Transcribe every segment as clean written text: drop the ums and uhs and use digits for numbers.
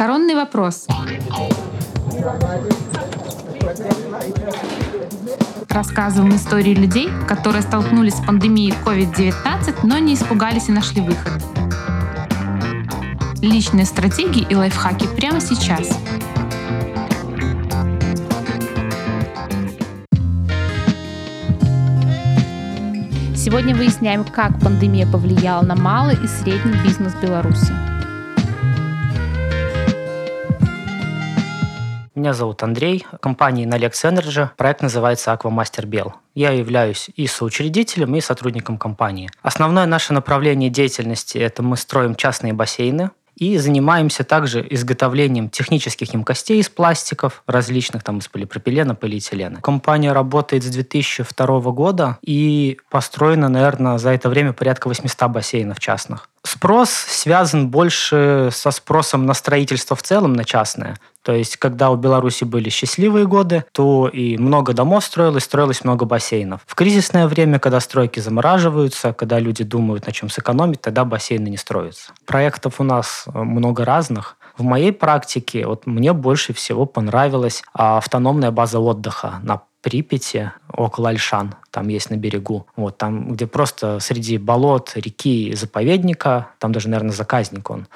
Коронный вопрос. Рассказываем истории людей, которые столкнулись с пандемией COVID-19, но не испугались и нашли выход. Личные стратегии и лайфхаки прямо сейчас. Сегодня выясняем, как пандемия повлияла на малый и средний бизнес Беларуси. Меня зовут Андрей, компания Inalex Energy, проект называется Aquamaster Bell. Я являюсь и соучредителем, и сотрудником компании. Основное наше направление деятельности – это мы строим частные бассейны и занимаемся также изготовлением технических емкостей из пластиков, различных там из полипропилена, полиэтилена. Компания работает с 2002 года и построена, наверное, за это время порядка 800 бассейнов частных. Спрос связан больше со спросом на строительство в целом, на частное. То есть, когда у Беларуси были счастливые годы, то и много домов строилось, строилось много бассейнов. В кризисное время, когда стройки замораживаются, когда люди думают, на чем сэкономить, тогда бассейны не строятся. Проектов у нас много разных. В моей практике мне больше всего понравилась автономная база отдыха на Припяти, около Альшан, там есть на берегу. Там, где просто среди болот, реки и заповедника, там даже, наверное, заказник он,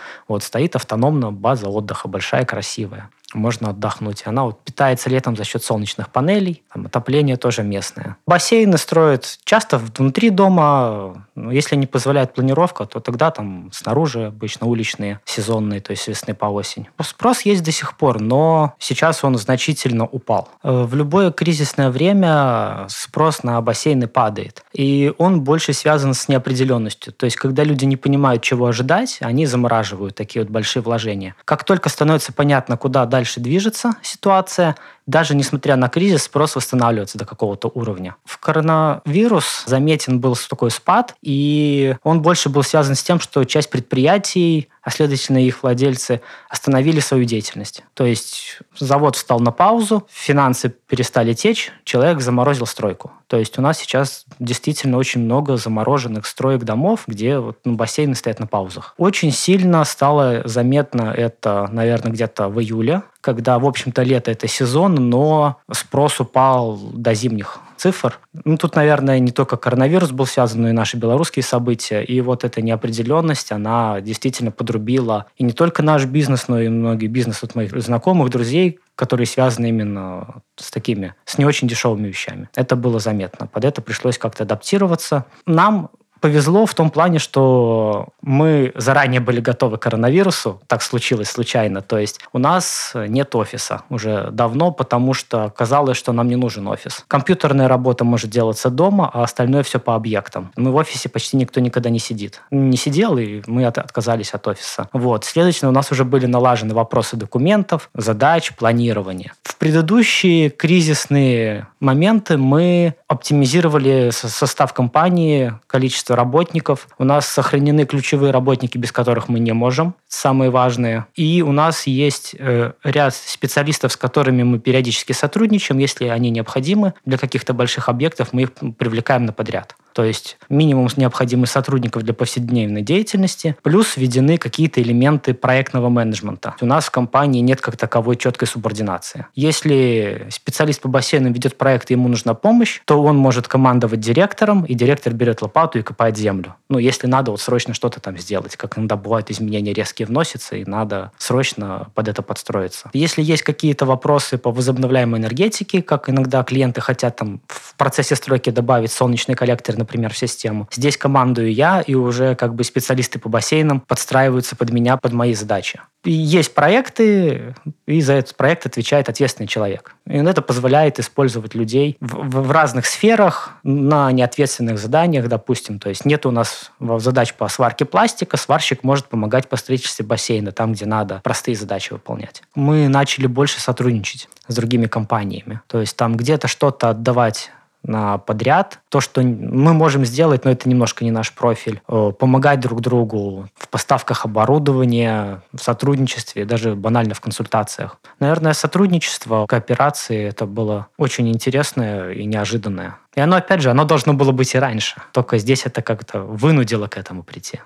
стоит автономная база отдыха, большая, красивая. Можно отдохнуть. Она питается летом за счет солнечных панелей, там отопление тоже местное. Бассейны строят часто внутри дома, если не позволяет планировка, то тогда там снаружи обычно уличные, сезонные, то есть весны по осень. Спрос есть до сих пор, но сейчас он значительно упал. В любое кризисное время спрос на бассейны падает, и он больше связан с неопределенностью. То есть, когда люди не понимают, чего ожидать, они замораживают такие большие вложения. Как только становится понятно, куда дальше движется ситуация, даже несмотря на кризис, спрос восстанавливается до какого-то уровня. В коронавирус заметен был такой спад, и он больше был связан с тем, что часть предприятий, а следовательно их владельцы, остановили свою деятельность. То есть завод встал на паузу, финансы перестали течь, человек заморозил стройку. То есть у нас сейчас действительно очень много замороженных строек домов, где бассейны стоят на паузах. Очень сильно стало заметно это, наверное, где-то в июле, когда, в общем-то, лето – это сезон, но спрос упал до зимних цифр. Тут, наверное, не только коронавирус был связан, но и наши белорусские события. И эта неопределенность, она действительно подрубила и не только наш бизнес, но и многие бизнесы моих знакомых, друзей, которые связаны именно с не очень дешевыми вещами. Это было заметно. Под это пришлось как-то адаптироваться. Нам повезло в том плане, что мы заранее были готовы к коронавирусу. Так случилось случайно. То есть у нас нет офиса уже давно, потому что казалось, что нам не нужен офис. Компьютерная работа может делаться дома, а остальное все по объектам. Мы в офисе почти никто никогда не сидит. Не сидел, и мы отказались от офиса. Следовательно, у нас уже были налажены вопросы документов, задач, планирования. В предыдущие кризисные моменты мы оптимизировали состав компании, количество работников. У нас сохранены ключевые работники, без которых мы не можем, самые важные. И у нас есть ряд специалистов, с которыми мы периодически сотрудничаем, если они необходимы. Для каких-то больших объектов мы их привлекаем на подряд. То есть минимум необходимых сотрудников для повседневной деятельности, плюс введены какие-то элементы проектного менеджмента. У нас в компании нет как таковой четкой субординации. Если специалист по бассейнам ведет проект, и ему нужна помощь, то он может командовать директором, и директор берет лопату и копает землю. Если надо, срочно что-то там сделать, как иногда бывают изменения резкие вносятся, и надо срочно под это подстроиться. Если есть какие-то вопросы по возобновляемой энергетике, как иногда клиенты хотят там в процессе стройки добавить солнечный коллектор, например, в систему. Здесь командую я, и уже специалисты по бассейнам подстраиваются под меня, под мои задачи. И есть проекты, и за этот проект отвечает ответственный человек. И это позволяет использовать людей в разных сферах, на неответственных заданиях, допустим. То есть нет у нас задач по сварке пластика, сварщик может помогать по строительству бассейна, там, где надо простые задачи выполнять. Мы начали больше сотрудничать с другими компаниями. То есть там где-то что-то отдавать на подряд. То, что мы можем сделать, но это немножко не наш профиль. Помогать друг другу в поставках оборудования, в сотрудничестве, даже банально в консультациях. Наверное, сотрудничество, кооперации, это было очень интересное и неожиданное. И оно, опять же, должно было быть и раньше. Только здесь это как-то вынудило к этому прийти.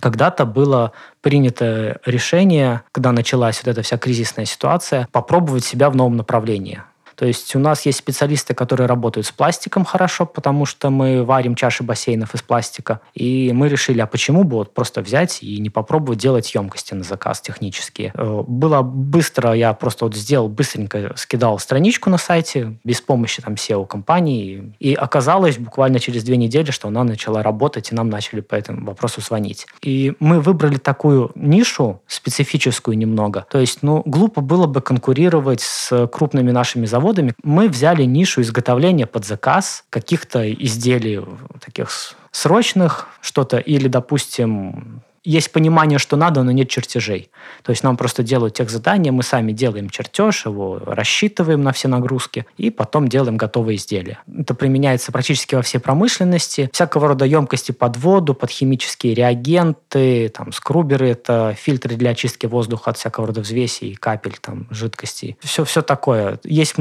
Когда-то было принято решение, когда началась вот эта вся кризисная ситуация, попробовать себя в новом направлении. То есть у нас есть специалисты, которые работают с пластиком хорошо, потому что мы варим чаши бассейнов из пластика. И мы решили, а почему бы вот просто взять и не попробовать делать емкости на заказ технические. Было быстро, я просто вот сделал, быстренько скидал страничку на сайте, без помощи там SEO-компании. И оказалось буквально через 2 недели, что она начала работать, и нам начали по этому вопросу звонить. И мы выбрали такую нишу, специфическую немного. То есть, глупо было бы конкурировать с крупными нашими заводами. Мы взяли нишу изготовления под заказ каких-то изделий таких срочных, что-то, или, допустим, есть понимание, что надо, но нет чертежей. То есть нам просто делают техзадание, мы сами делаем чертеж, его рассчитываем на все нагрузки, и потом делаем готовые изделия. Это применяется практически во всей промышленности. Всякого рода емкости под воду, под химические реагенты, там, скруберы, это фильтры для очистки воздуха от всякого рода взвесей, капель, там, жидкостей. Все такое. Есть,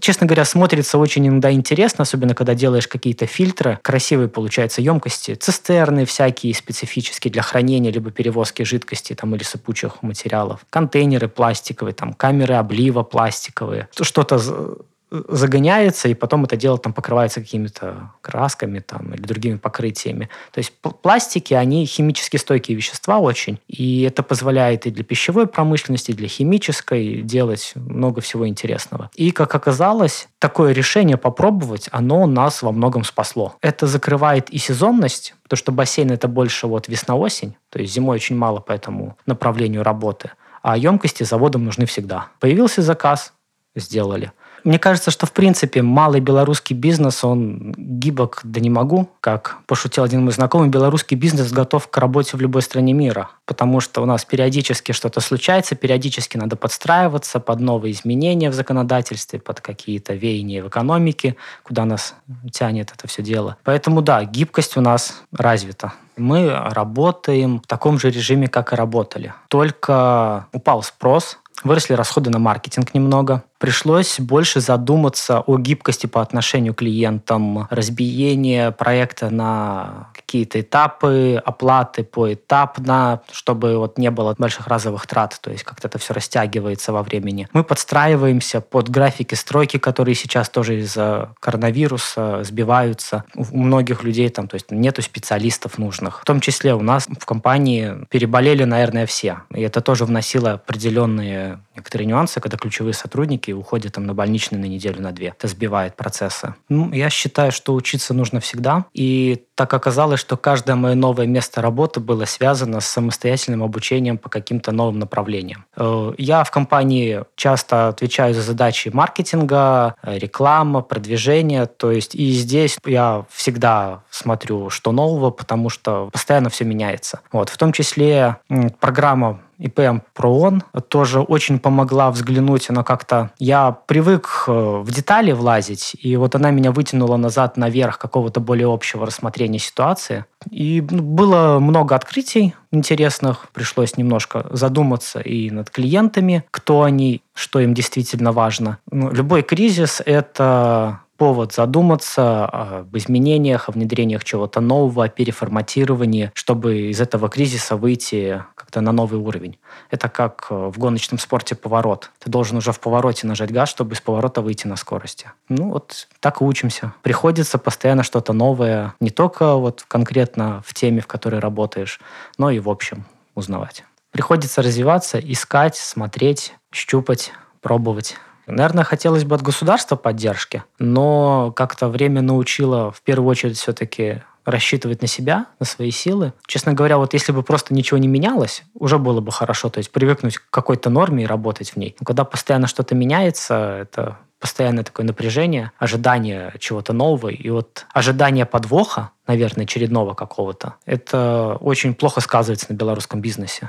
честно говоря, смотрится очень иногда интересно, особенно когда делаешь какие-то фильтры. Красивые, получаются емкости. Цистерны всякие специфические для хранения, либо перевозки жидкостей там, или сыпучих материалов. Контейнеры пластиковые, там, камеры облива пластиковые. Что-то загоняется, и потом это дело там, покрывается какими-то красками там, или другими покрытиями. То есть пластики, они химически стойкие вещества очень, и это позволяет и для пищевой промышленности, и для химической делать много всего интересного. И, как оказалось, такое решение попробовать, оно нас во многом спасло. Это закрывает и сезонность, потому что бассейн – это больше вот весна-осень, то есть зимой очень мало по этому направлению работы, а емкости заводам нужны всегда. Появился заказ – сделали. Мне кажется, что, в принципе, малый белорусский бизнес, он гибок, да не могу. Как пошутил один мой знакомый, белорусский бизнес готов к работе в любой стране мира, потому что у нас периодически что-то случается, периодически надо подстраиваться под новые изменения в законодательстве, под какие-то веяния в экономике, куда нас тянет это все дело. Поэтому, да, гибкость у нас развита. Мы работаем в таком же режиме, как и работали. Только упал спрос, выросли расходы на маркетинг немного. Пришлось больше задуматься о гибкости по отношению к клиентам, разбиение проекта на какие-то этапы, оплаты поэтапно, чтобы вот не было больших разовых трат, то есть как-то это все растягивается во времени. Мы подстраиваемся под графики стройки, которые сейчас тоже из-за коронавируса сбиваются. У многих людей там, то есть нету специалистов нужных. В том числе у нас в компании переболели, наверное, все. И это тоже вносило определенные некоторые нюансы, когда ключевые сотрудники и уходят там на больничный на неделю, на 2. Это сбивает процессы. Я считаю, что учиться нужно всегда. И так оказалось, что каждое мое новое место работы было связано с самостоятельным обучением по каким-то новым направлениям. Я в компании часто отвечаю за задачи маркетинга, реклама, продвижение. То есть и здесь я всегда смотрю, что нового, потому что постоянно все меняется. Вот. В том числе программа ИПМ ПРООН тоже очень помогла взглянуть, она как-то... Я привык в детали влазить, и вот она меня вытянула назад наверх какого-то более общего рассмотрения ситуации. И было много открытий интересных, пришлось немножко задуматься и над клиентами, кто они, что им действительно важно. Любой кризис – это повод задуматься об изменениях, о внедрениях чего-то нового, о переформатировании, чтобы из этого кризиса выйти как-то на новый уровень. Это как в гоночном спорте поворот. Ты должен уже в повороте нажать газ, чтобы из поворота выйти на скорости. Вот так и учимся. Приходится постоянно что-то новое, не только вот конкретно в теме, в которой работаешь, но и в общем узнавать. Приходится развиваться, искать, смотреть, щупать, пробовать. Наверное, хотелось бы от государства поддержки, но как-то время научило в первую очередь все-таки рассчитывать на себя, на свои силы. Честно говоря, вот если бы просто ничего не менялось, уже было бы хорошо, то есть привыкнуть к какой-то норме и работать в ней. Но когда постоянно что-то меняется, это постоянное такое напряжение, ожидание чего-то нового, и вот ожидание подвоха, наверное, очередного какого-то, это очень плохо сказывается на белорусском бизнесе.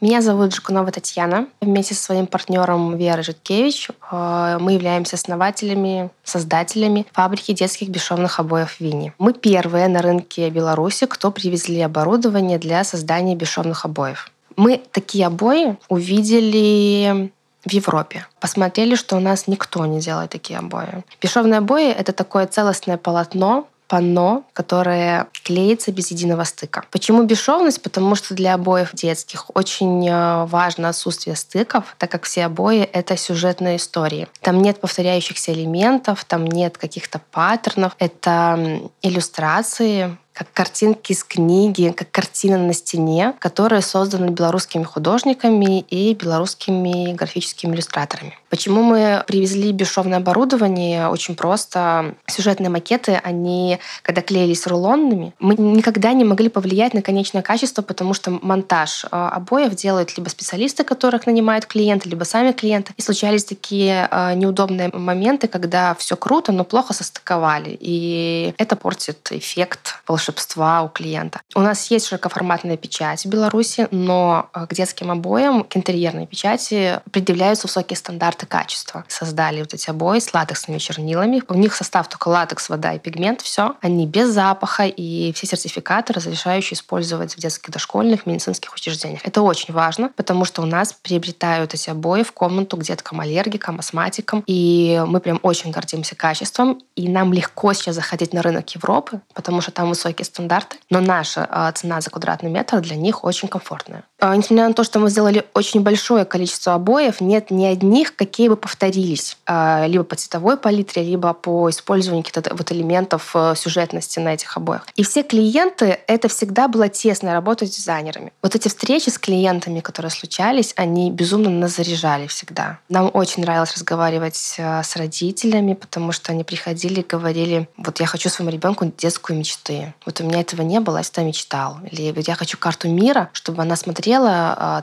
Меня зовут Жикунова Татьяна. Вместе со своим партнером Верой Житкевич мы являемся основателями, создателями фабрики детских бесшовных обоев «Вини». Мы первые на рынке Беларуси, кто привезли оборудование для создания бесшовных обоев. Мы такие обои увидели в Европе. Посмотрели, что у нас никто не делает такие обои. Бесшовные обои — это такое целостное полотно, панно, которое клеится без единого стыка. Почему бесшовность? Потому что для обоев детских очень важно отсутствие стыков, так как все обои — это сюжетные истории. Там нет повторяющихся элементов, там нет каких-то паттернов. Это иллюстрации, как картинки из книги, как картина на стене, которые созданы белорусскими художниками и белорусскими графическими иллюстраторами. Почему мы привезли бесшовное оборудование? Очень просто. Сюжетные макеты, они, когда клеились рулонными, мы никогда не могли повлиять на конечное качество, потому что монтаж обоев делают либо специалисты, которых нанимают клиенты, либо сами клиенты. И случались такие неудобные моменты, когда все круто, но плохо состыковали. И это портит эффект волшебства у клиента. У нас есть широкоформатная печать в Беларуси, но к детским обоям, к интерьерной печати предъявляются высокие стандарты качества. Создали вот эти обои с латексными чернилами. У них состав только латекс, вода и пигмент, все. Они без запаха, и все сертификаты, разрешающие использовать в детских, дошкольных, медицинских учреждениях. Это очень важно, потому что у нас приобретают эти обои в комнату к деткам-аллергикам, астматикам, и мы прям очень гордимся качеством, и нам легко сейчас заходить на рынок Европы, потому что там высокие стандарты, но наша цена за квадратный метр для них очень комфортная. Несмотря на то, что мы сделали очень большое количество обоев, нет ни одних, какие бы повторились, либо по цветовой палитре, либо по использованию каких-то вот элементов сюжетности на этих обоях. И все клиенты, это всегда была тесная работа с дизайнерами. Вот эти встречи с клиентами, которые случались, они безумно нас заряжали всегда. Нам очень нравилось разговаривать с родителями, потому что они приходили и говорили: вот я хочу своему ребенку детскую мечты. Вот у меня этого не было, я всегда мечтал. Или я хочу карту мира, чтобы она смотрела,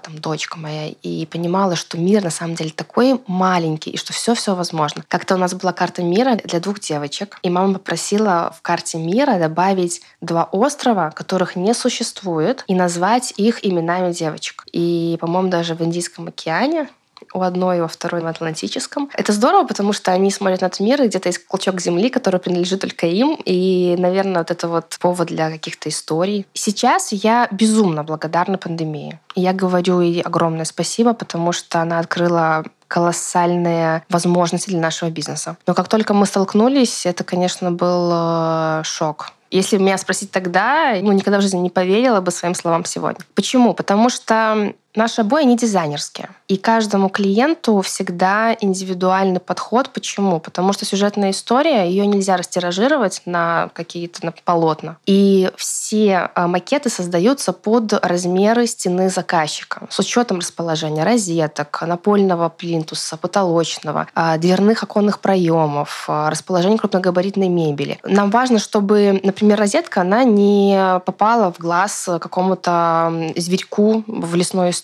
там, дочка моя, и понимала, что мир на самом деле такой маленький, и что все-все возможно. Как-то у нас была карта мира для 2 девочек, и мама попросила в карте мира добавить 2 острова, которых не существует, и назвать их именами девочек. И, по-моему, даже в Индийском океане у одной, во второй в Атлантическом. Это здорово, потому что они смотрят на этот мир, и где-то есть клочок земли, который принадлежит только им, и, наверное, вот это вот повод для каких-то историй. Сейчас я безумно благодарна пандемии. Я говорю ей огромное спасибо, потому что она открыла колоссальные возможности для нашего бизнеса. Но как только мы столкнулись, это, конечно, был шок. Если меня спросить тогда, никогда в жизни не поверила бы своим словам сегодня. Почему? Потому что наши обои, они дизайнерские. И каждому клиенту всегда индивидуальный подход. Почему? Потому что сюжетная история, ее нельзя растиражировать на какие-то полотна. И все макеты создаются под размеры стены заказчика с учетом расположения розеток, напольного плинтуса, потолочного, дверных оконных проемов, расположения крупногабаритной мебели. Нам важно, чтобы, например, розетка, она не попала в глаз какому-то зверьку в лесной истории.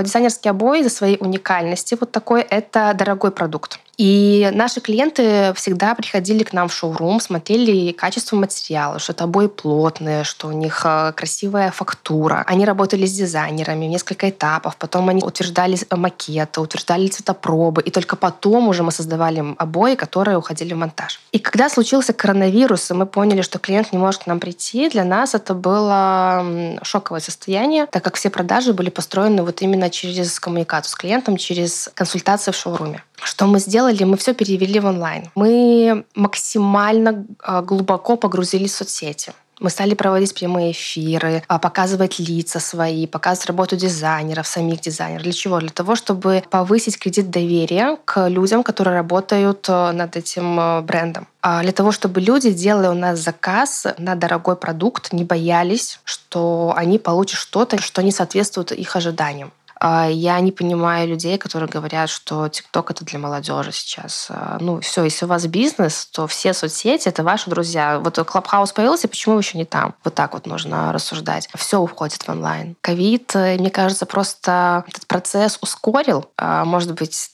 Дизайнерские обои за своей уникальности вот такой — это дорогой продукт. И наши клиенты всегда приходили к нам в шоурум, смотрели качество материала, что это обои плотные, что у них красивая фактура. Они работали с дизайнерами в несколько этапов, потом они утверждали макеты, утверждали цветопробы, и только потом уже мы создавали обои, которые уходили в монтаж. И когда случился коронавирус, и мы поняли, что клиент не может к нам прийти, для нас это было шоковое состояние, так как все продажи были построены вот именно через коммуникацию с клиентом, через консультации в шоуруме. Что мы сделали? Мы все перевели в онлайн. Мы максимально глубоко погрузились в соцсети. Мы стали проводить прямые эфиры, показывать лица свои, показывать работу дизайнеров, самих дизайнеров. Для чего? Для того, чтобы повысить кредит доверия к людям, которые работают над этим брендом. Для того, чтобы люди, делая у нас заказ на дорогой продукт, не боялись, что они получат что-то, что не соответствует их ожиданиям. Я не понимаю людей, которые говорят, что ТикТок — это для молодежи сейчас. Все, если у вас бизнес, то все соцсети — это ваши друзья. Вот Клабхаус появился, почему вы еще не там? Вот так вот нужно рассуждать. Все уходит в онлайн. Ковид, мне кажется, просто этот процесс ускорил. Может быть,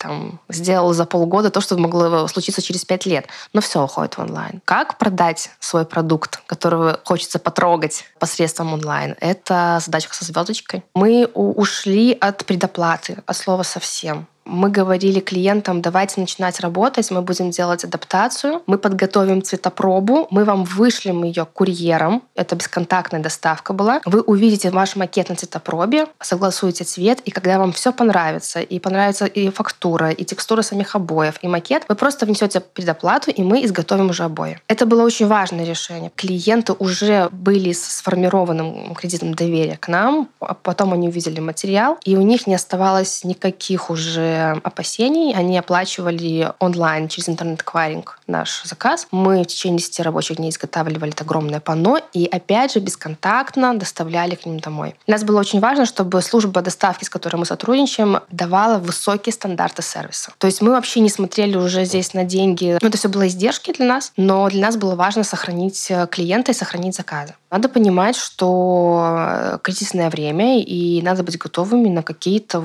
сделал за полгода то, что могло случиться через 5 лет. Но все уходит в онлайн. Как продать свой продукт, которого хочется потрогать посредством онлайн? Это задачка со звездочкой. Мы ушли от предоплаты, от слова совсем. Мы говорили клиентам: давайте начинать работать, мы будем делать адаптацию, мы подготовим цветопробу, мы вам вышлем ее курьером, это бесконтактная доставка была, вы увидите ваш макет на цветопробе, согласуете цвет, и когда вам все понравится и фактура, и текстура самих обоев, и макет, вы просто внесете предоплату, и мы изготовим уже обои. Это было очень важное решение. Клиенты уже были с сформированным кредитом доверия к нам, а потом они увидели материал, и у них не оставалось никаких уже опасений. Они оплачивали онлайн через интернет-кваринг наш заказ. Мы в течение 10 рабочих дней изготавливали это огромное панно и, опять же, бесконтактно доставляли к ним домой. Для нас было очень важно, чтобы служба доставки, с которой мы сотрудничаем, давала высокие стандарты сервиса. То есть мы вообще не смотрели уже здесь на деньги. Это все было издержки для нас, но для нас было важно сохранить клиента и сохранить заказы. Надо понимать, что кризисное время, и надо быть готовыми на какие-то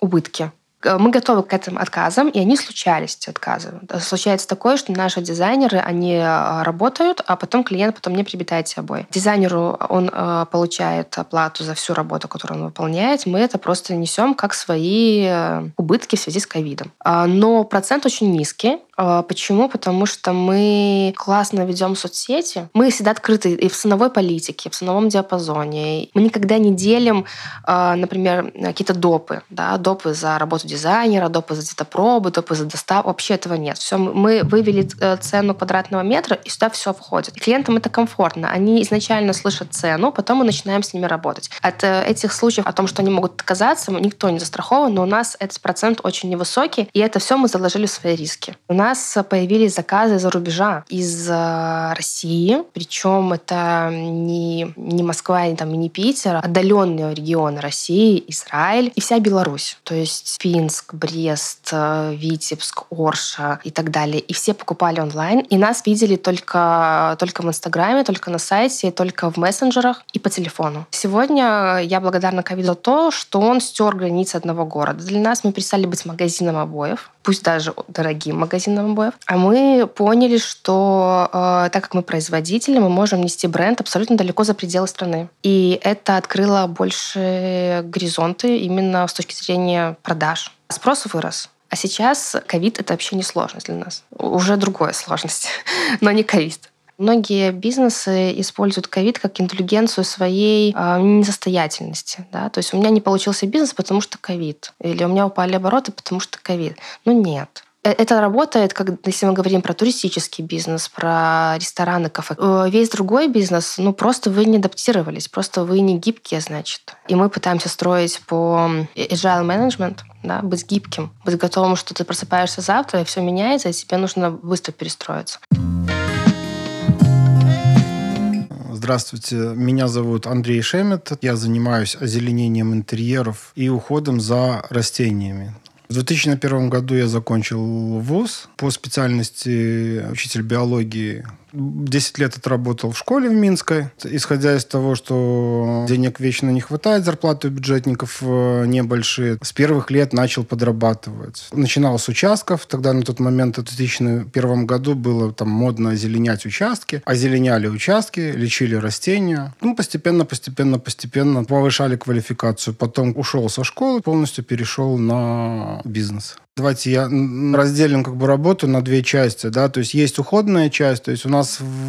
убытки. Мы готовы к этим отказам, и они случались, эти отказы. Случается такое, что наши дизайнеры, они работают, а потом клиент мне приобретает эти обои. Дизайнеру он получает оплату за всю работу, которую он выполняет. Мы это просто несем как свои убытки в связи с ковидом. Но процент очень низкий. Почему? Потому что мы классно ведем соцсети. Мы всегда открыты и в ценовой политике, и в ценовом диапазоне. Мы никогда не делим, например, какие-то допы. Да? Допы за работу дизайнера, допы за цветопробы, допы за доставку. Вообще этого нет. Все, мы вывели цену квадратного метра, и сюда все входит. И клиентам это комфортно. Они изначально слышат цену, потом мы начинаем с ними работать. От этих случаев о том, что они могут отказаться, никто не застрахован, но у нас этот процент очень невысокий, и это все мы заложили в свои риски. У нас появились заказы из-за рубежа, из России, причем это не Москва, не Питер, отдаленные регионы России, Израиль и вся Беларусь, то есть Пинск, Брест, Витебск, Орша и так далее. И все покупали онлайн, и нас видели только в Инстаграме, только на сайте, только в мессенджерах и по телефону. Сегодня я благодарна ковиду за то, что он стер границы одного города. Для нас мы перестали быть магазином обоев, пусть даже дорогим магазином обоев. А мы поняли, что так как мы производители, мы можем нести бренд абсолютно далеко за пределы страны. И это открыло больше горизонты именно с точки зрения продаж. Спрос вырос. А сейчас ковид — это вообще не сложность для нас. Уже другая сложность, но не ковид. Многие бизнесы используют ковид как индульгенцию своей несостоятельности. Да? То есть у меня не получился бизнес, потому что ковид. Или у меня упали обороты, потому что ковид. Но нет. Это работает, если мы говорим про туристический бизнес, про рестораны, кафе. Весь другой бизнес, просто вы не адаптировались, просто вы не гибкие, значит. И мы пытаемся строить по agile management, да, быть гибким, быть готовым, что ты просыпаешься завтра, и все меняется, и тебе нужно быстро перестроиться. Здравствуйте, меня зовут Андрей Шемет. Я занимаюсь озеленением интерьеров и уходом за растениями. В 2001 году я закончил вуз по специальности учитель биологии. 10 лет отработал в школе в Минской. Исходя из того, что денег вечно не хватает, зарплаты у бюджетников небольшие, с первых лет начал подрабатывать. Начинал с участков. Тогда на тот момент, в 2001 году, было модно озеленять участки. Озеленяли участки, лечили растения. Постепенно повышали квалификацию. Потом ушел со школы, полностью перешел на бизнес. Давайте я разделим работу на две части. Да? То есть есть уходная часть. То есть у нас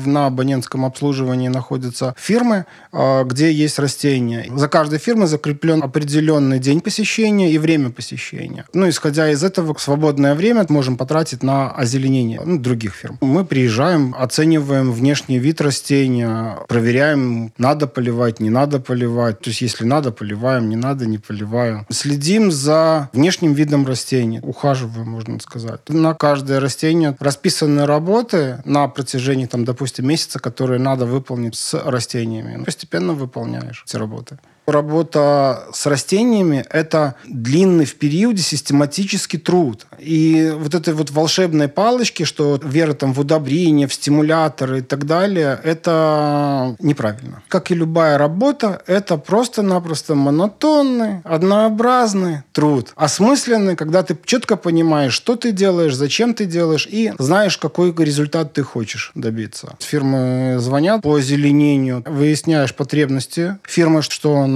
на абонентском обслуживании находятся фирмы, где есть растения. За каждой фирмой закреплен определенный день посещения и время посещения. Исходя из этого, свободное время можем потратить на озеленение других фирм. Мы приезжаем, оцениваем внешний вид растения, проверяем, надо поливать, не надо поливать. То есть если надо, поливаем, не надо, не поливаем. Следим за внешним видом растения. Ухаживаю, можно сказать. На каждое растение расписаны работы на протяжении, месяца, которые надо выполнить с растениями. Постепенно выполняешь эти работы. Работа с растениями — это длинный в периоде систематический труд. И этой волшебной палочки, что вера в удобрения, в стимуляторы и так далее, это неправильно. Как и любая работа, это просто-напросто монотонный, однообразный труд. Осмысленный, когда ты четко понимаешь, что ты делаешь, зачем ты делаешь, и знаешь, какой результат ты хочешь добиться. Фирмы звонят по озеленению, выясняешь потребности фирмы, что она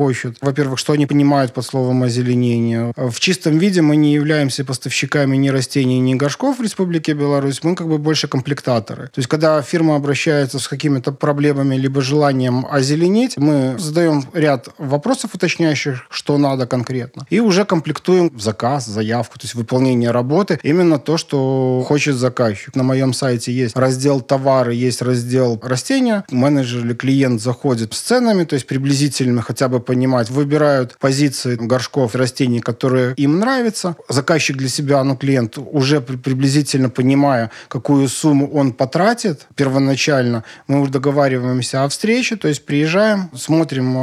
хочет. Во-первых, что они понимают под словом озеленение. В чистом виде мы не являемся поставщиками ни растений, ни горшков в Республике Беларусь. Мы как бы больше комплектаторы. То есть, когда фирма обращается с какими-то проблемами либо желанием озеленить, мы задаем ряд вопросов уточняющих, что надо конкретно. И уже комплектуем заказ, заявку, то есть выполнение работы. Именно то, что хочет заказчик. На моем сайте есть раздел товары, есть раздел растения. Менеджер или клиент заходит с ценами, то есть приблизительно хотя бы понимать, выбирают позиции горшков, растений, которые им нравятся. Заказчик для себя, клиент, уже приблизительно понимая, какую сумму он потратит первоначально, мы уже договариваемся о встрече, то есть приезжаем, смотрим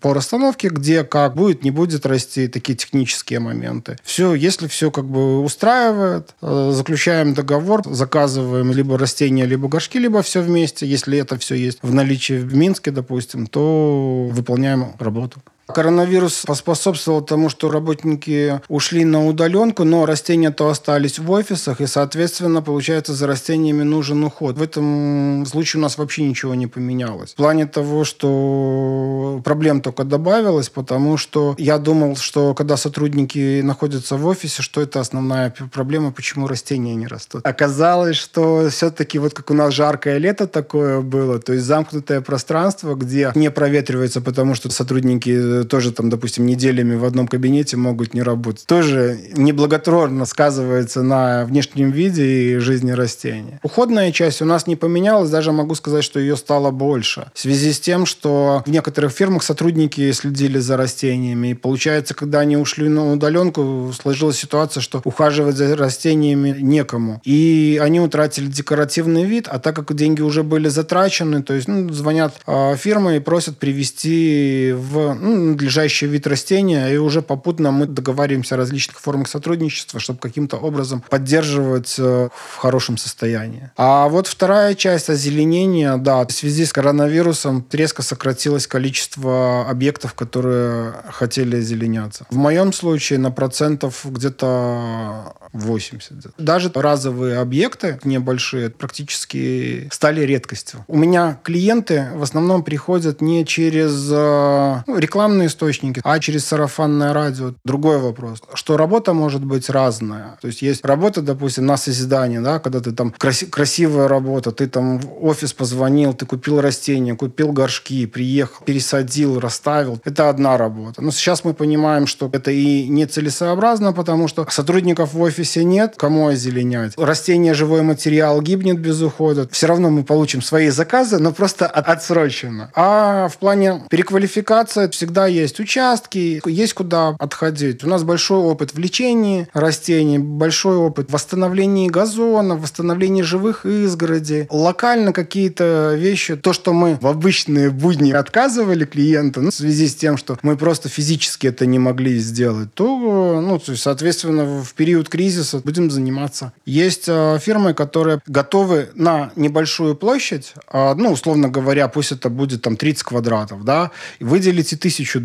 по расстановке, где, как будет, не будет расти, такие технические моменты. Все, если все как бы устраивает, заключаем договор, заказываем либо растения, либо горшки, либо все вместе. Если это все есть в наличии в Минске, допустим, то выполняем работу. Коронавирус поспособствовал тому, что работники ушли на удаленку, но растения-то остались в офисах, и, соответственно, получается, за растениями нужен уход. В этом случае у нас вообще ничего не поменялось. В плане того, что проблем только добавилось, потому что я думал, что когда сотрудники находятся в офисе, что это основная проблема, почему растения не растут. Оказалось, что все-таки вот как у нас жаркое лето такое было, то есть замкнутое пространство, где не проветривается, потому что сотрудники тоже там, допустим, неделями в одном кабинете могут не работать. Тоже неблаготворно сказывается на внешнем виде и жизни растения. Уходная часть у нас не поменялась, даже могу сказать, что ее стало больше. В связи с тем, что в некоторых фирмах сотрудники следили за растениями. И получается, когда они ушли на удаленку, сложилась ситуация, что ухаживать за растениями некому. И они утратили декоративный вид, а так как деньги уже были затрачены, то есть звонят фирмы и просят привести в надлежащий вид растения, и уже попутно мы договариваемся о различных формах сотрудничества, чтобы каким-то образом поддерживать в хорошем состоянии. А вот вторая часть озеленения, да, в связи с коронавирусом резко сократилось количество объектов, которые хотели озеленяться. В моем случае на процентов где-то 80. Даже разовые объекты небольшие практически стали редкостью. У меня клиенты в основном приходят не через рекламные источники, а через сарафанное радио. Другой вопрос, что работа может быть разная. То есть работа, допустим, на созидание, да, когда ты там красивая работа, ты там в офис позвонил, ты купил растения, купил горшки, приехал, пересадил, расставил. Это одна работа. Но сейчас мы понимаем, что это и нецелесообразно, потому что сотрудников в офисе нет, кому озеленять. Растение, живой материал гибнет без ухода. Все равно мы получим свои заказы, но просто отсрочено. А в плане переквалификации всегда есть участки, есть куда отходить. У нас большой опыт в лечении растений, большой опыт в восстановлении газона, в восстановлении живых изгородей. Локально какие-то вещи, то, что мы в обычные будни отказывали клиенту, в связи с тем, что мы просто физически это не могли сделать, то, соответственно, в период кризиса будем заниматься. Есть фирмы, которые готовы на небольшую площадь, условно говоря, пусть это будет там 30 квадратов, да, выделить и $1000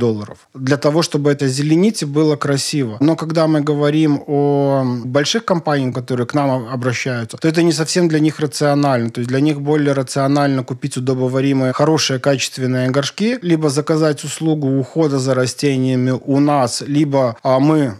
для того, чтобы это озеленить и было красиво. Но когда мы говорим о больших компаниях, которые к нам обращаются, то это не совсем для них рационально. То есть для них более рационально купить удобоваримые хорошие качественные горшки, либо заказать услугу ухода за растениями у нас, либо мы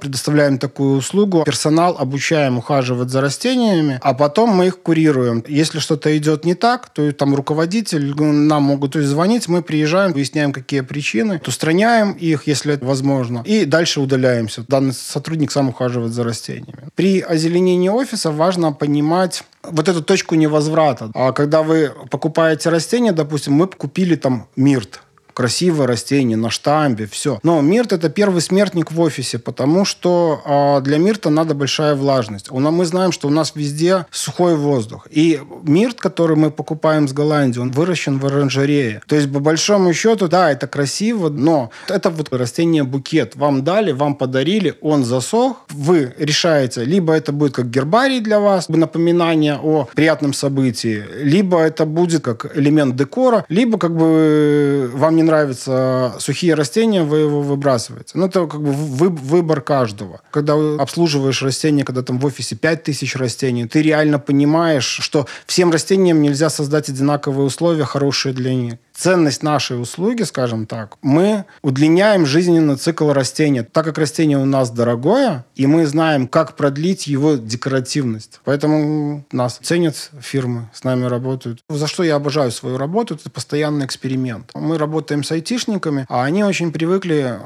предоставляем такую услугу, персонал обучаем ухаживать за растениями, а потом мы их курируем. Если что-то идет не так, то там руководитель, нам могут звонить, мы приезжаем, выясняем, какие причины, устраняем их, если это возможно, и дальше удаляемся. Данный сотрудник сам ухаживает за растениями. При озеленении офиса важно понимать вот эту точку невозврата. А когда вы покупаете растения, допустим, мы купили там мирт, красивое растение на штамбе, все. Но мирт – это первый смертник в офисе, потому что для мирта надо большая влажность. Мы знаем, что у нас везде сухой воздух. И мирт, который мы покупаем с Голландии, он выращен в оранжерее. То есть, по большому счету, да, это красиво, но это вот растение-букет. Вам дали, вам подарили, он засох. Вы решаете, либо это будет как гербарий для вас, напоминание о приятном событии, либо это будет как элемент декора, либо вам не нравятся сухие растения, вы его выбрасываете. Это выбор каждого. Когда обслуживаешь растения, когда там в офисе 5000 растений, ты реально понимаешь, что всем растениям нельзя создать одинаковые условия, хорошие для них. ценность нашей услуги, скажем так, мы удлиняем жизненный цикл растения. Так как растение у нас дорогое, и мы знаем, как продлить его декоративность. Поэтому нас ценят фирмы, с нами работают. За что я обожаю свою работу, это постоянный эксперимент. Мы работаем с айтишниками, а они очень привыкли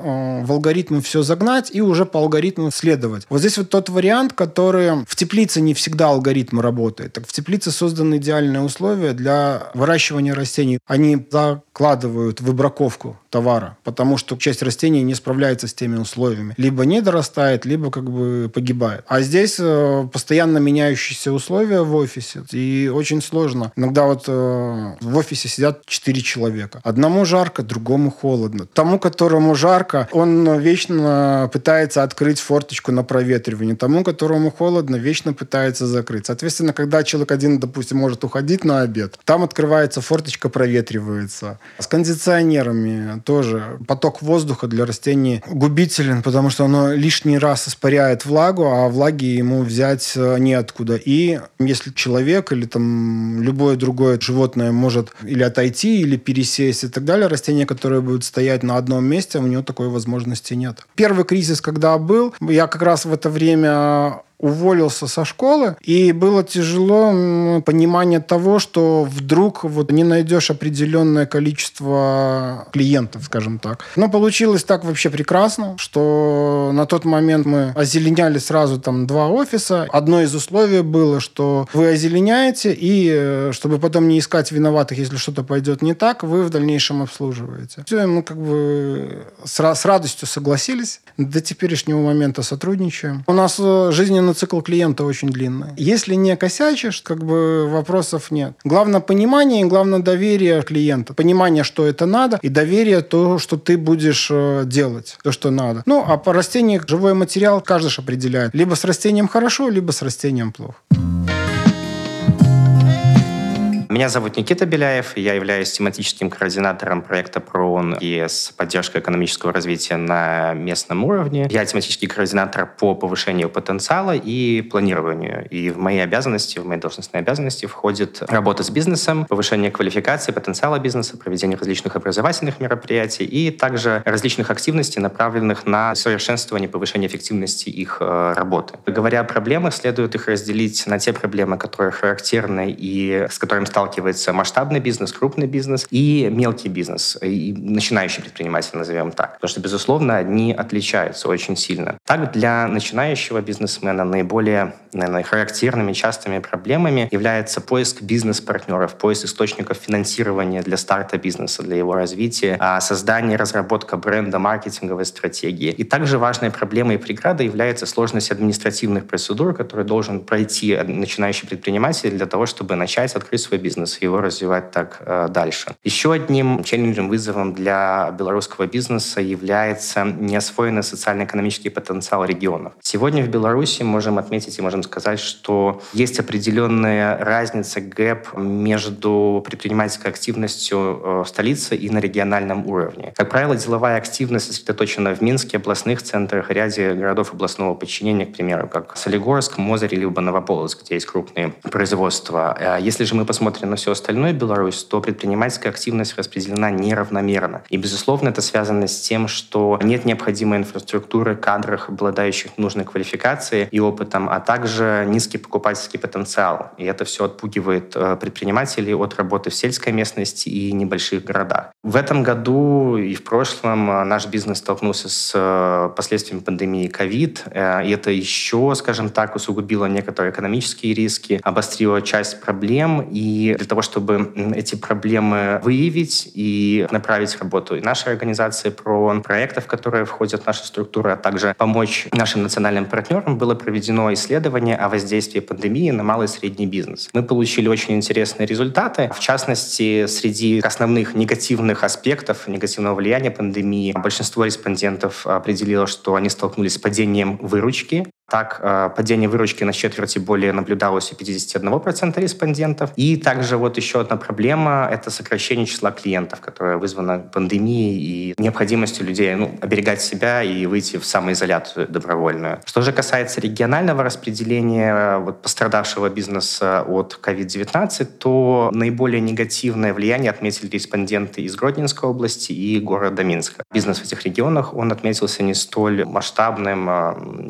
в алгоритмы все загнать и уже по алгоритму следовать. Вот здесь вот тот вариант, который в теплице не всегда алгоритм работает. Так в теплице созданы идеальные условия для выращивания растений. Они закладывают в выбраковку товара, потому что часть растений не справляется с теми условиями. Либо не дорастает, либо как бы погибает. А здесь постоянно меняющиеся условия в офисе. И очень сложно. Иногда вот в офисе сидят 4 человека. Одному жарко, другому холодно. Тому, которому жарко, он вечно пытается открыть форточку на проветривание. Тому, которому холодно, вечно пытается закрыть. Соответственно, когда человек один, допустим, может уходить на обед, там открывается форточка, проветривается. С кондиционерами тоже поток воздуха для растений губителен, потому что оно лишний раз испаряет влагу, а влаги ему взять неоткуда. И если человек или там любое другое животное может или отойти, или пересесть и так далее, растения, которые будут стоять на одном месте, у него такой возможности нет. Первый кризис, когда был, я как раз в это время уволился со школы, и было тяжело понимание того, что вдруг вот не найдешь определенное количество клиентов, скажем так. Но получилось так вообще прекрасно, что на тот момент мы озеленяли сразу там 2 офиса. Одно из условий было, что вы озеленяете, и чтобы потом не искать виноватых, если что-то пойдет не так, вы в дальнейшем обслуживаете. Все, мы как бы с радостью согласились. До теперешнего момента сотрудничаем. У нас жизненно цикл клиента очень длинный. Если не косячишь, как бы вопросов нет. Главное понимание и главное доверие клиента. Понимание, что это надо, и доверие то, что ты будешь делать, то, что надо. Ну, а по растениям живой материал каждый же определяет. Либо с растением хорошо, либо с растением плохо. Меня зовут Никита Беляев, я являюсь тематическим координатором проекта ПРООН и с поддержкой экономического развития на местном уровне. Я тематический координатор по повышению потенциала и планированию. И в мои обязанности, в мои должностные обязанности входит работа с бизнесом, повышение квалификации, потенциала бизнеса, проведение различных образовательных мероприятий и также различных активностей, направленных на совершенствование, повышение эффективности их работы. Говоря о проблемах, следует их разделить на те проблемы, которые характерны и с которыми стал масштабный бизнес, крупный бизнес и мелкий бизнес, и начинающий предприниматель, назовем так. Потому что, безусловно, они отличаются очень сильно. Так, для начинающего бизнесмена наиболее, наверное, характерными, частыми проблемами является поиск бизнес-партнеров, поиск источников финансирования для старта бизнеса, для его развития, создание, разработка бренда, маркетинговой стратегии. И также важной проблемой и преградой является сложность административных процедур, которые должен пройти начинающий предприниматель для того, чтобы начать открыть свой бизнес и его развивать так дальше. Еще одним челленджем, вызовом для белорусского бизнеса является неосвоенный социально-экономический потенциал регионов. Сегодня в Беларуси можем отметить и можем сказать, что есть определенная разница, гэп между предпринимательской активностью в столице и на региональном уровне. Как правило, деловая активность сосредоточена в Минске, областных центрах, ряде городов областного подчинения, к примеру, как Солигорск, Мозырь или Новополоцк, где есть крупные производства. Если же мы посмотрим на все остальное Беларусь, то предпринимательская активность распределена неравномерно. И, безусловно, это связано с тем, что нет необходимой инфраструктуры, кадров, обладающих нужной квалификацией и опытом, а также низкий покупательский потенциал. И это все отпугивает предпринимателей от работы в сельской местности и небольших городах. В этом году и в прошлом наш бизнес столкнулся с последствиями пандемии COVID. И это еще, скажем так, усугубило некоторые экономические риски, обострило часть проблем. И для того, чтобы эти проблемы выявить и направить работу и нашей организации ПРООН, проектов, которые входят в нашу структуру, а также помочь нашим национальным партнерам, было проведено исследование о воздействии пандемии на малый и средний бизнес. Мы получили очень интересные результаты. В частности, среди основных негативных аспектов, негативного влияния пандемии, большинство респондентов определило, что они столкнулись с падением выручки, Так, падение выручки на четверть и более наблюдалось у 51% респондентов. И также вот еще одна проблема – это сокращение числа клиентов, которое вызвано пандемией и необходимостью людей оберегать себя и выйти в самоизоляцию добровольную. Что же касается регионального распределения пострадавшего бизнеса от COVID-19, то наиболее негативное влияние отметили респонденты из Гродненской области и города Минска. Бизнес в этих регионах, он отметился не столь масштабным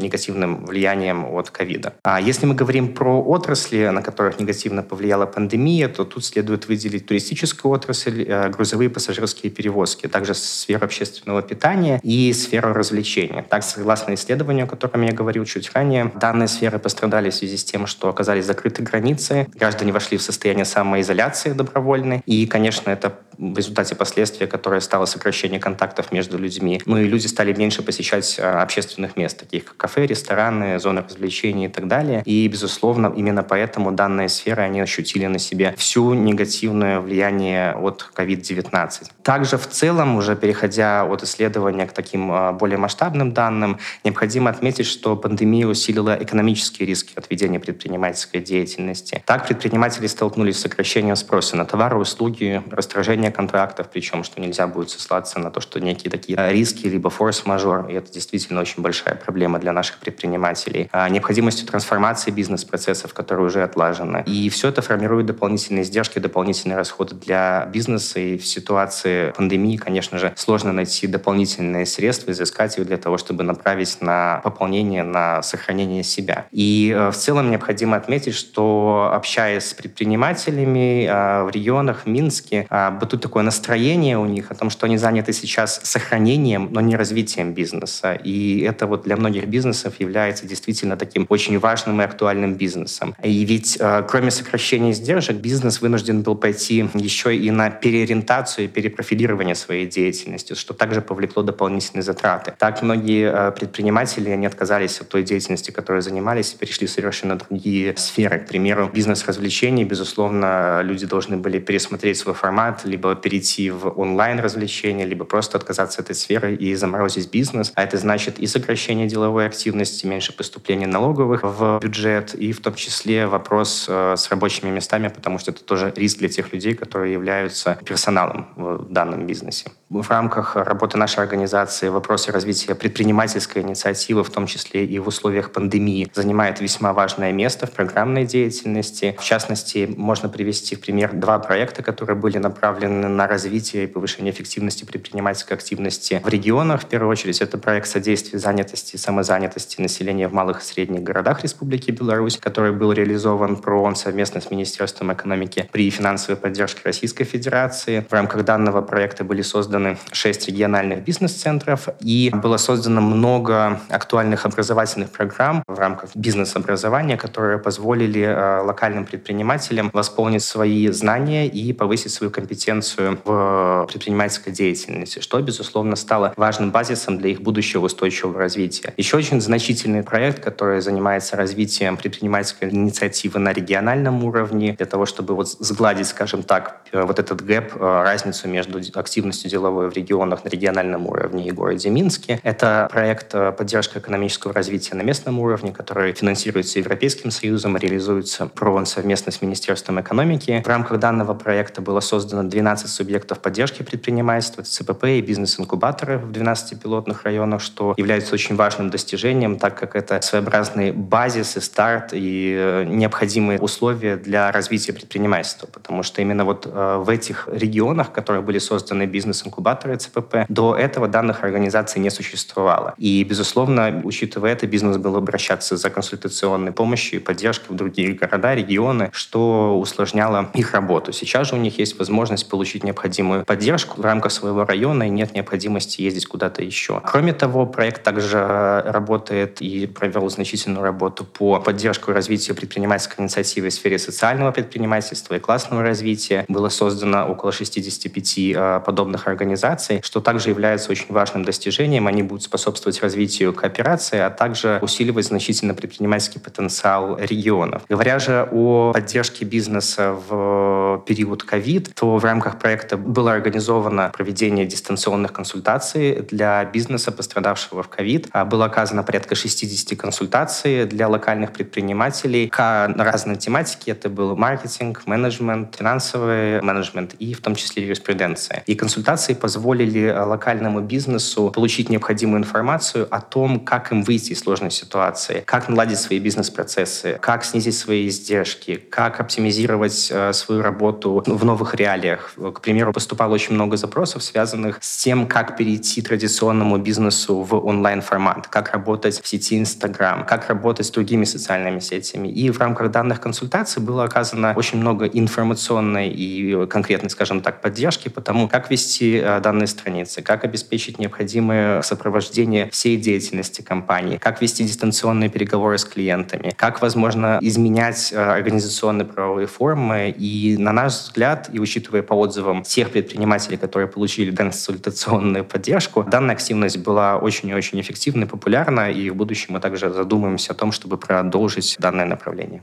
негативным влиянием от ковида. А если мы говорим про отрасли, на которых негативно повлияла пандемия, то тут следует выделить туристическую отрасль, грузовые и пассажирские перевозки, также сферу общественного питания и сферу развлечения. Так, согласно исследованию, о котором я говорил чуть ранее, данные сферы пострадали в связи с тем, что оказались закрыты границы, граждане вошли в состояние самоизоляции добровольной, и, конечно, это в результате последствия, которое стало сокращение контактов между людьми. И люди стали меньше посещать общественных мест, таких как кафе, рестораны, зоны развлечений и так далее. И, безусловно, именно поэтому данные сферы, они ощутили на себе всю негативное влияние от COVID-19. Также в целом, уже переходя от исследования к таким более масштабным данным, необходимо отметить, что пандемия усилила экономические риски от ведения предпринимательской деятельности. Так, предприниматели столкнулись с сокращением спроса на товары, услуги, расторжение контрактов, причем, что нельзя будет сослаться на то, что некие такие риски, либо форс-мажор, и это действительно очень большая проблема для наших предпринимателей. Необходимостью трансформации бизнес-процессов, которые уже отлажены. И все это формирует дополнительные издержки, дополнительные расходы для бизнеса. И в ситуации пандемии, конечно же, сложно найти дополнительные средства, изыскать их для того, чтобы направить на пополнение, на сохранение себя. И в целом необходимо отметить, что, общаясь с предпринимателями в регионах, в Минске, бытует такое настроение у них о том, что они заняты сейчас сохранением, но не развитием бизнеса. И это для многих бизнесов является действительно таким очень важным и актуальным бизнесом. И ведь кроме сокращения издержек, бизнес вынужден был пойти еще и на переориентацию и перепрофилирование своей деятельности, что также повлекло дополнительные затраты. Так, многие предприниматели, они отказались от той деятельности, которой занимались, и перешли в совершенно другие сферы. К примеру, бизнес развлечений, безусловно, люди должны были пересмотреть свой формат, либо перейти в онлайн-развлечения, либо просто отказаться от этой сферы и заморозить бизнес. А это значит и сокращение деловой активности, меньше поступления налоговых в бюджет, и в том числе вопрос с рабочими местами, потому что это тоже риск для тех людей, которые являются персоналом в данном бизнесе. В рамках работы нашей организации вопросы развития предпринимательской инициативы, в том числе и в условиях пандемии, занимает весьма важное место в программной деятельности. В частности, можно привести в пример 2 проекта, которые были направлены на развитие и повышение эффективности предпринимательской активности в регионах. В первую очередь, это проект содействия занятости и самозанятости населения в малых и средних городах Республики Беларусь, который был реализован ПРООН совместно с Министерством экономики при финансовой поддержке Российской Федерации. В рамках данного проекта были созданы 6 региональных бизнес-центров, и было создано много актуальных образовательных программ в рамках бизнес-образования, которые позволили локальным предпринимателям восполнить свои знания и повысить свою компетенцию в предпринимательской деятельности, что, безусловно, стало важным базисом для их будущего устойчивого развития. Еще очень значительно проект, который занимается развитием предпринимательской инициативы на региональном уровне, для того, чтобы сгладить, скажем так, этот гэп, разницу между активностью деловой в регионах на региональном уровне и городе Минске. Это проект поддержки экономического развития на местном уровне, который финансируется Европейским Союзом, реализуется ПРООН совместно с Министерством экономики. В рамках данного проекта было создано 12 субъектов поддержки предпринимательства, ЦПП и бизнес-инкубаторы в 12 пилотных районах, что является очень важным достижением, так как это своеобразный базис и старт, и необходимые условия для развития предпринимательства. Потому что именно в этих регионах, в которых были созданы бизнес-инкубаторы ЦПП, до этого данных организаций не существовало. И, безусловно, учитывая это, бизнес был обращаться за консультационной помощью и поддержкой в другие города, регионы, что усложняло их работу. Сейчас же у них есть возможность получить необходимую поддержку в рамках своего района, и нет необходимости ездить куда-то еще. Кроме того, проект также работает и провел значительную работу по поддержке и развитию предпринимательской инициативы в сфере социального предпринимательства и классного развития. Было создано около 65 подобных организаций, организаций, что также является очень важным достижением. Они будут способствовать развитию кооперации, а также усиливать значительно предпринимательский потенциал регионов. Говоря же о поддержке бизнеса в период COVID, то в рамках проекта было организовано проведение дистанционных консультаций для бизнеса, пострадавшего в COVID. Было оказано порядка 60 консультаций для локальных предпринимателей на разные тематики. Это был маркетинг, менеджмент, финансовый менеджмент и в том числе юриспруденция. И консультации позволили локальному бизнесу получить необходимую информацию о том, как им выйти из сложной ситуации, как наладить свои бизнес-процессы, как снизить свои издержки, как оптимизировать свою работу в новых реалиях. К примеру, поступало очень много запросов, связанных с тем, как перейти традиционному бизнесу в онлайн-формат, как работать в сети Instagram, как работать с другими социальными сетями. И в рамках данных консультаций было оказано очень много информационной и конкретной, скажем так, поддержки по тому, как вести данные страницы, как обеспечить необходимое сопровождение всей деятельности компании, как вести дистанционные переговоры с клиентами, как, возможно, изменять организационные правовые формы. И на наш взгляд, и учитывая по отзывам тех предпринимателей, которые получили консультационную поддержку, данная активность была очень и очень эффективна и популярна, и в будущем мы также задумаемся о том, чтобы продолжить данное направление.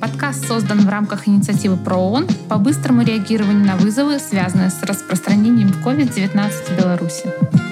Подкаст создан в рамках инициативы ПРООН по быстрому реагированию на вызовы, связанные с распространением COVID-19 в Беларуси.